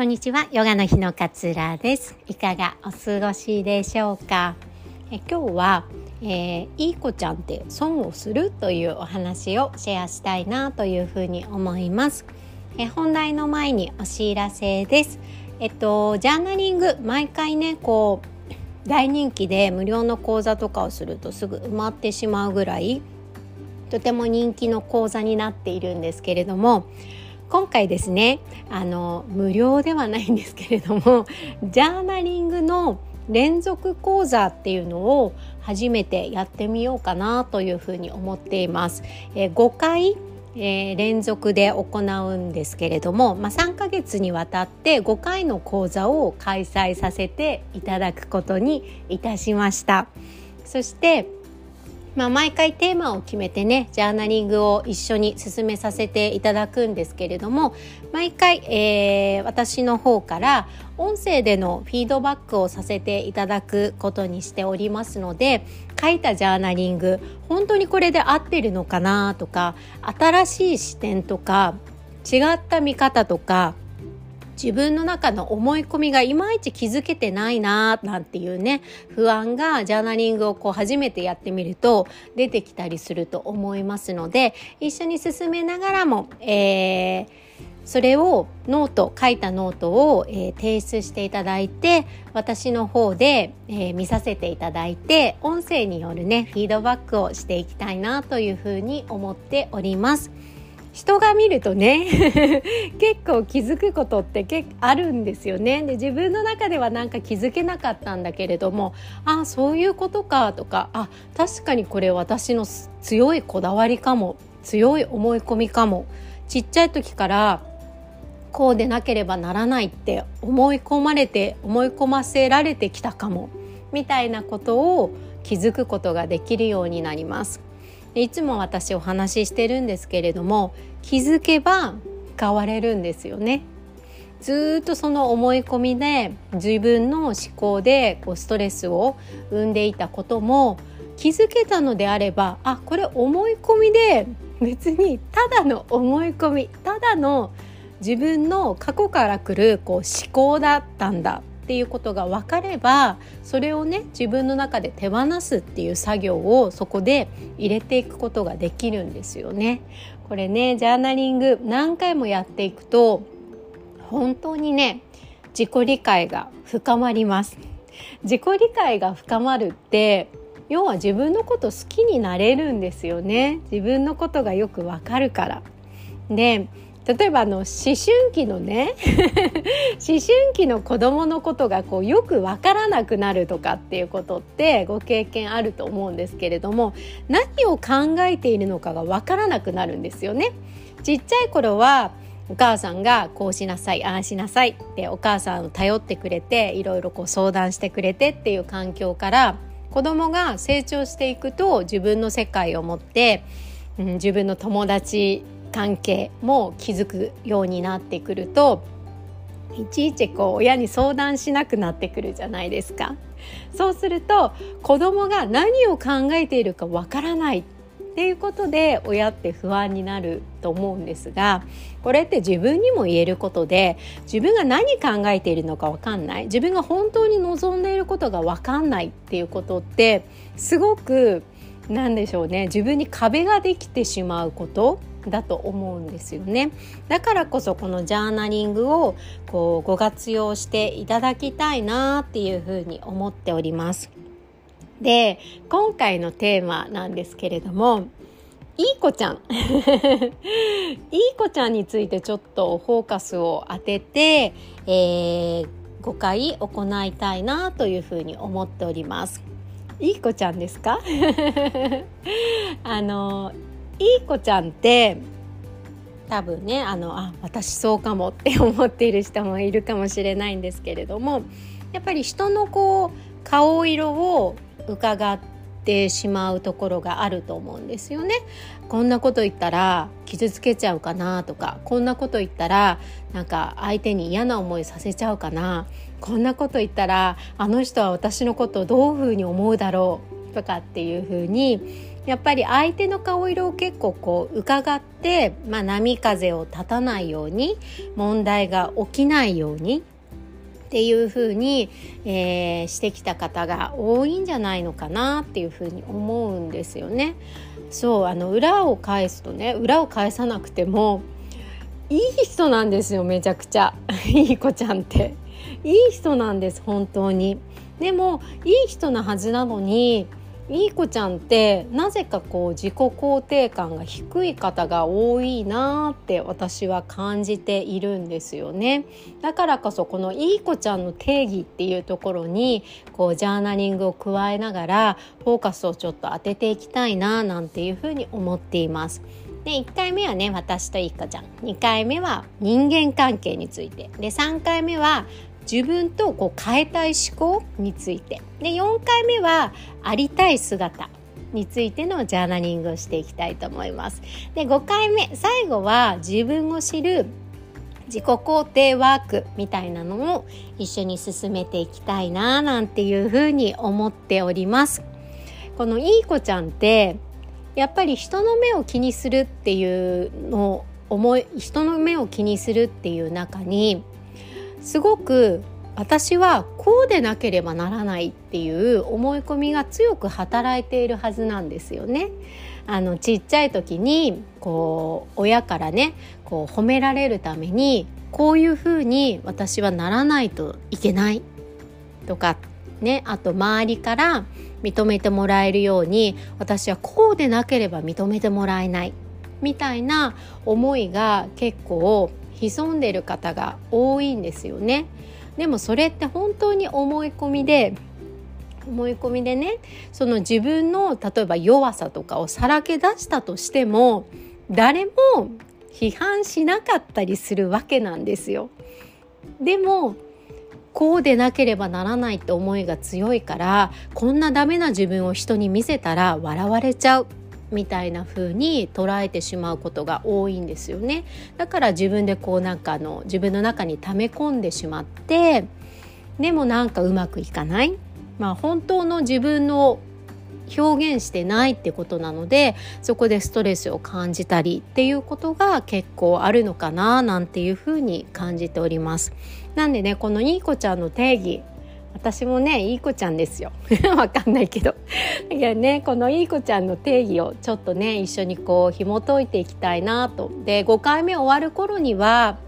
こんにちは、ヨガの日のかつらです。いかがお過ごしでしょうか。今日は、いい子ちゃんって損をするというお話をシェアしたいなというふうに思います。本題の前にお知らせです。ジャーナリング毎回ね大人気で無料の講座とかをするとすぐ埋まってしまうぐらいとても人気の講座になっているんですけれども、今回ですね無料ではないんですけれどもジャーナリングの連続講座っていうのを初めてやってみようかなというふうに思っています。5回連続で行うんですけれども、3ヶ月にわたって5回の講座を開催させていただくことにいたしました。そして、毎回テーマを決めてねジャーナリングを一緒に進めさせていただくんですけれども、毎回、私の方から音声でのフィードバックをさせていただくことにしておりますので、書いたジャーナリング本当にこれで合ってるのかなとか、新しい視点とか違った見方とか自分の中の思い込みがいまいち気づけてないななんていうね不安がジャーナリングを初めてやってみると出てきたりすると思いますので、一緒に進めながらも、それを書いたノートを、提出していただいて、私の方で、見させていただいて音声によるねフィードバックをしていきたいなというふうに思っております。人が見るとね結構気づくことってあるんですよね。で、自分の中では気づけなかったんだけれども、あ、そういうことかとか、あ、確かにこれ私の強いこだわりかも、強い思い込みかも、ちっちゃい時からこうでなければならないって思い込ませられてきたかもみたいなことを気づくことができるようになります。いつも私お話ししてるんですけれども、気づけば変われるんですよね。ずっとその思い込みで自分の思考でストレスを生んでいたことも気づけたのであれば、あ、これ思い込みで別にただの思い込み、ただの自分の過去から来る思考だったんだっていうことが分かれば、それをね自分の中で手放すっていう作業をそこで入れていくことができるんですよね。これねジャーナリング何回もやっていくと本当にね自己理解が深まります。自己理解が深まるって要は自分のこと好きになれるんですよね。自分のことがよく分かるから。で、例えば思春期のね思春期の子供のことがよくわからなくなるとかっていうことってご経験あると思うんですけれども、何を考えているのかがわからなくなるんですよね。ちっちゃい頃はお母さんがこうしなさい、ああしなさいってお母さんを頼ってくれていろいろ相談してくれてっていう環境から、子供が成長していくと自分の世界を持って、自分の友達関係も築くようになってくると、いちいち親に相談しなくなってくるじゃないですか。そうすると子供が何を考えているかわからないっていうことで親って不安になると思うんですが、これって自分にも言えることで、自分が何考えているのかわかんない、自分が本当に望んでいることがわかんないっていうことってすごく自分に壁ができてしまうことだと思うんですよね。だからこそこのジャーナリングをご活用していただきたいなっていうふうに思っております。で、今回のテーマなんですけれども、いい子ちゃんいい子ちゃんについてちょっとフォーカスを当てて、5回行いたいなというふうに思っております。いい子ちゃんですかいい子ちゃんって多分ね私そうかもって思っている人もいるかもしれないんですけれども、やっぱり人の顔色を伺ってしまうところがあると思うんですよね。こんなこと言ったら傷つけちゃうかなとか、こんなこと言ったら相手に嫌な思いさせちゃうかな、こんなこと言ったらあの人は私のことをどういうふうに思うだろうとかっていうふうにやっぱり相手の顔色を結構こう伺って、波風を立たないように、問題が起きないようにっていうふうに、してきた方が多いんじゃないのかなっていうふうに思うんですよね。そう、裏を返すとね、裏を返さなくてもいい人なんですよ、めちゃくちゃいい子ちゃんっていい人なんです本当に。でもいい人なはずなのに、いい子ちゃんってなぜかこう自己肯定感が低い方が多いなって私は感じているんですよね。だからこそこのいい子ちゃんの定義っていうところにこうジャーナリングを加えながらフォーカスをちょっと当てていきたいななんていうふうに思っています。で1回目はね、私といい子ちゃん、2回目は人間関係についてで、3回目は自分とこう変えたい思考についてで、4回目はありたい姿についてのジャーナリングをしていきたいと思います。で5回目最後は自分を知る自己肯定ワークみたいなのを一緒に進めていきたいななんていうふうに思っております。このいい子ちゃんってやっぱり人の目を気にするっていうのを人の目を気にするっていう中にすごく私はこうでなければならないっていう思い込みが強く働いているはずなんですよね。ちっちゃい時にこう親からねこう褒められるためにこういうふうに私はならないといけないとかね、あと周りから認めてもらえるように私はこうでなければ認めてもらえないみたいな思いが結構潜んでる方が多いんですよね。でもそれって本当に思い込みでね、その自分の例えば弱さとかをさらけ出したとしても誰も批判しなかったりするわけなんですよ。でもこうでなければならないって思いが強いからこんなダメな自分を人に見せたら笑われちゃうみたいな風に捉えてしまうことが多いんですよね。だから自分でこうなんか自分の中に溜め込んでしまって、でもなんかうまくいかない、本当の自分を表現してないってことなので、そこでストレスを感じたりっていうことが結構あるのかななんていう風に感じております。なんでね、このいい子ちゃんの定義、私もねいい子ちゃんですよわかんないけどいや、ね、このいい子ちゃんの定義をちょっとね一緒にこう紐解いていきたいなと。で5回目終わる頃には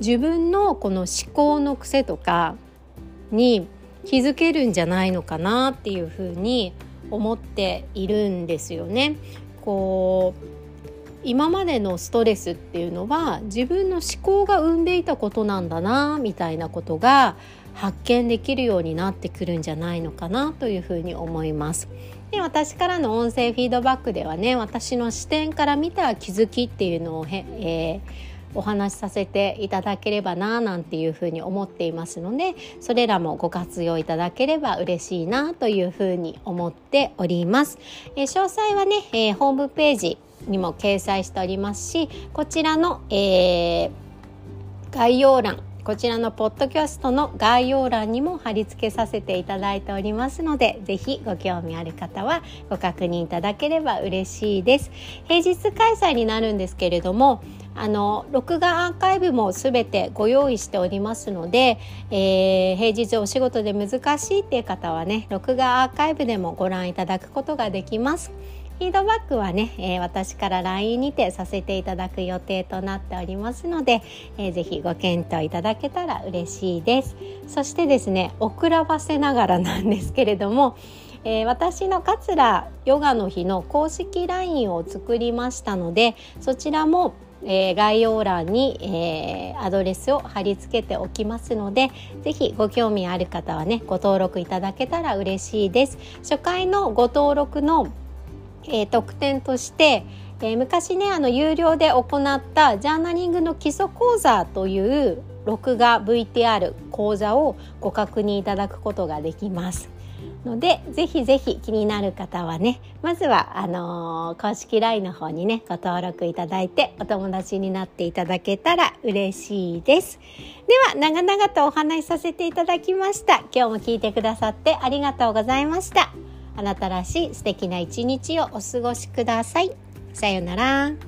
自分のこの思考の癖とかに気づけるんじゃないのかなっていうふうに思っているんですよね。こう今までのストレスっていうのは自分の思考が生んでいたことなんだなみたいなことが発見できるようになってくるんじゃないのかなというふうに思います。で私からの音声フィードバックではね、私の視点から見た気づきっていうのをお話しさせていただければななんていうふうに思っていますので、それらもご活用いただければ嬉しいなというふうに思っております。詳細はね、ホームページにも掲載しておりますし、こちらの、概要欄、こちらのポッドキャストの概要欄にも貼り付けさせていただいておりますので、ぜひご興味ある方はご確認いただければ嬉しいです。平日開催になるんですけれども、録画アーカイブもすべてご用意しておりますので、平日お仕事で難しいっていう方はね、録画アーカイブでもご覧いただくことができます。フィードバックはね、私から LINE にてさせていただく予定となっておりますので、ぜひご検討いただけたら嬉しいです。そしてですね、遅らばせながらなんですけれども、私の桂ヨガの日の公式 LINE を作りましたので、そちらも概要欄に、アドレスを貼り付けておきますので、ぜひご興味ある方はねご登録いただけたら嬉しいです。初回のご登録の特典として、昔ね有料で行ったジャーナリングの基礎講座という録画 VTR 講座をご確認いただくことができますので、ぜひぜひ気になる方はね、まずは公式 LINE の方にねご登録いただいてお友達になっていただけたら嬉しいです。では長々とお話しさせていただきました。今日も聞いてくださってありがとうございました。あなたらしい素敵な一日をお過ごしください。さようなら。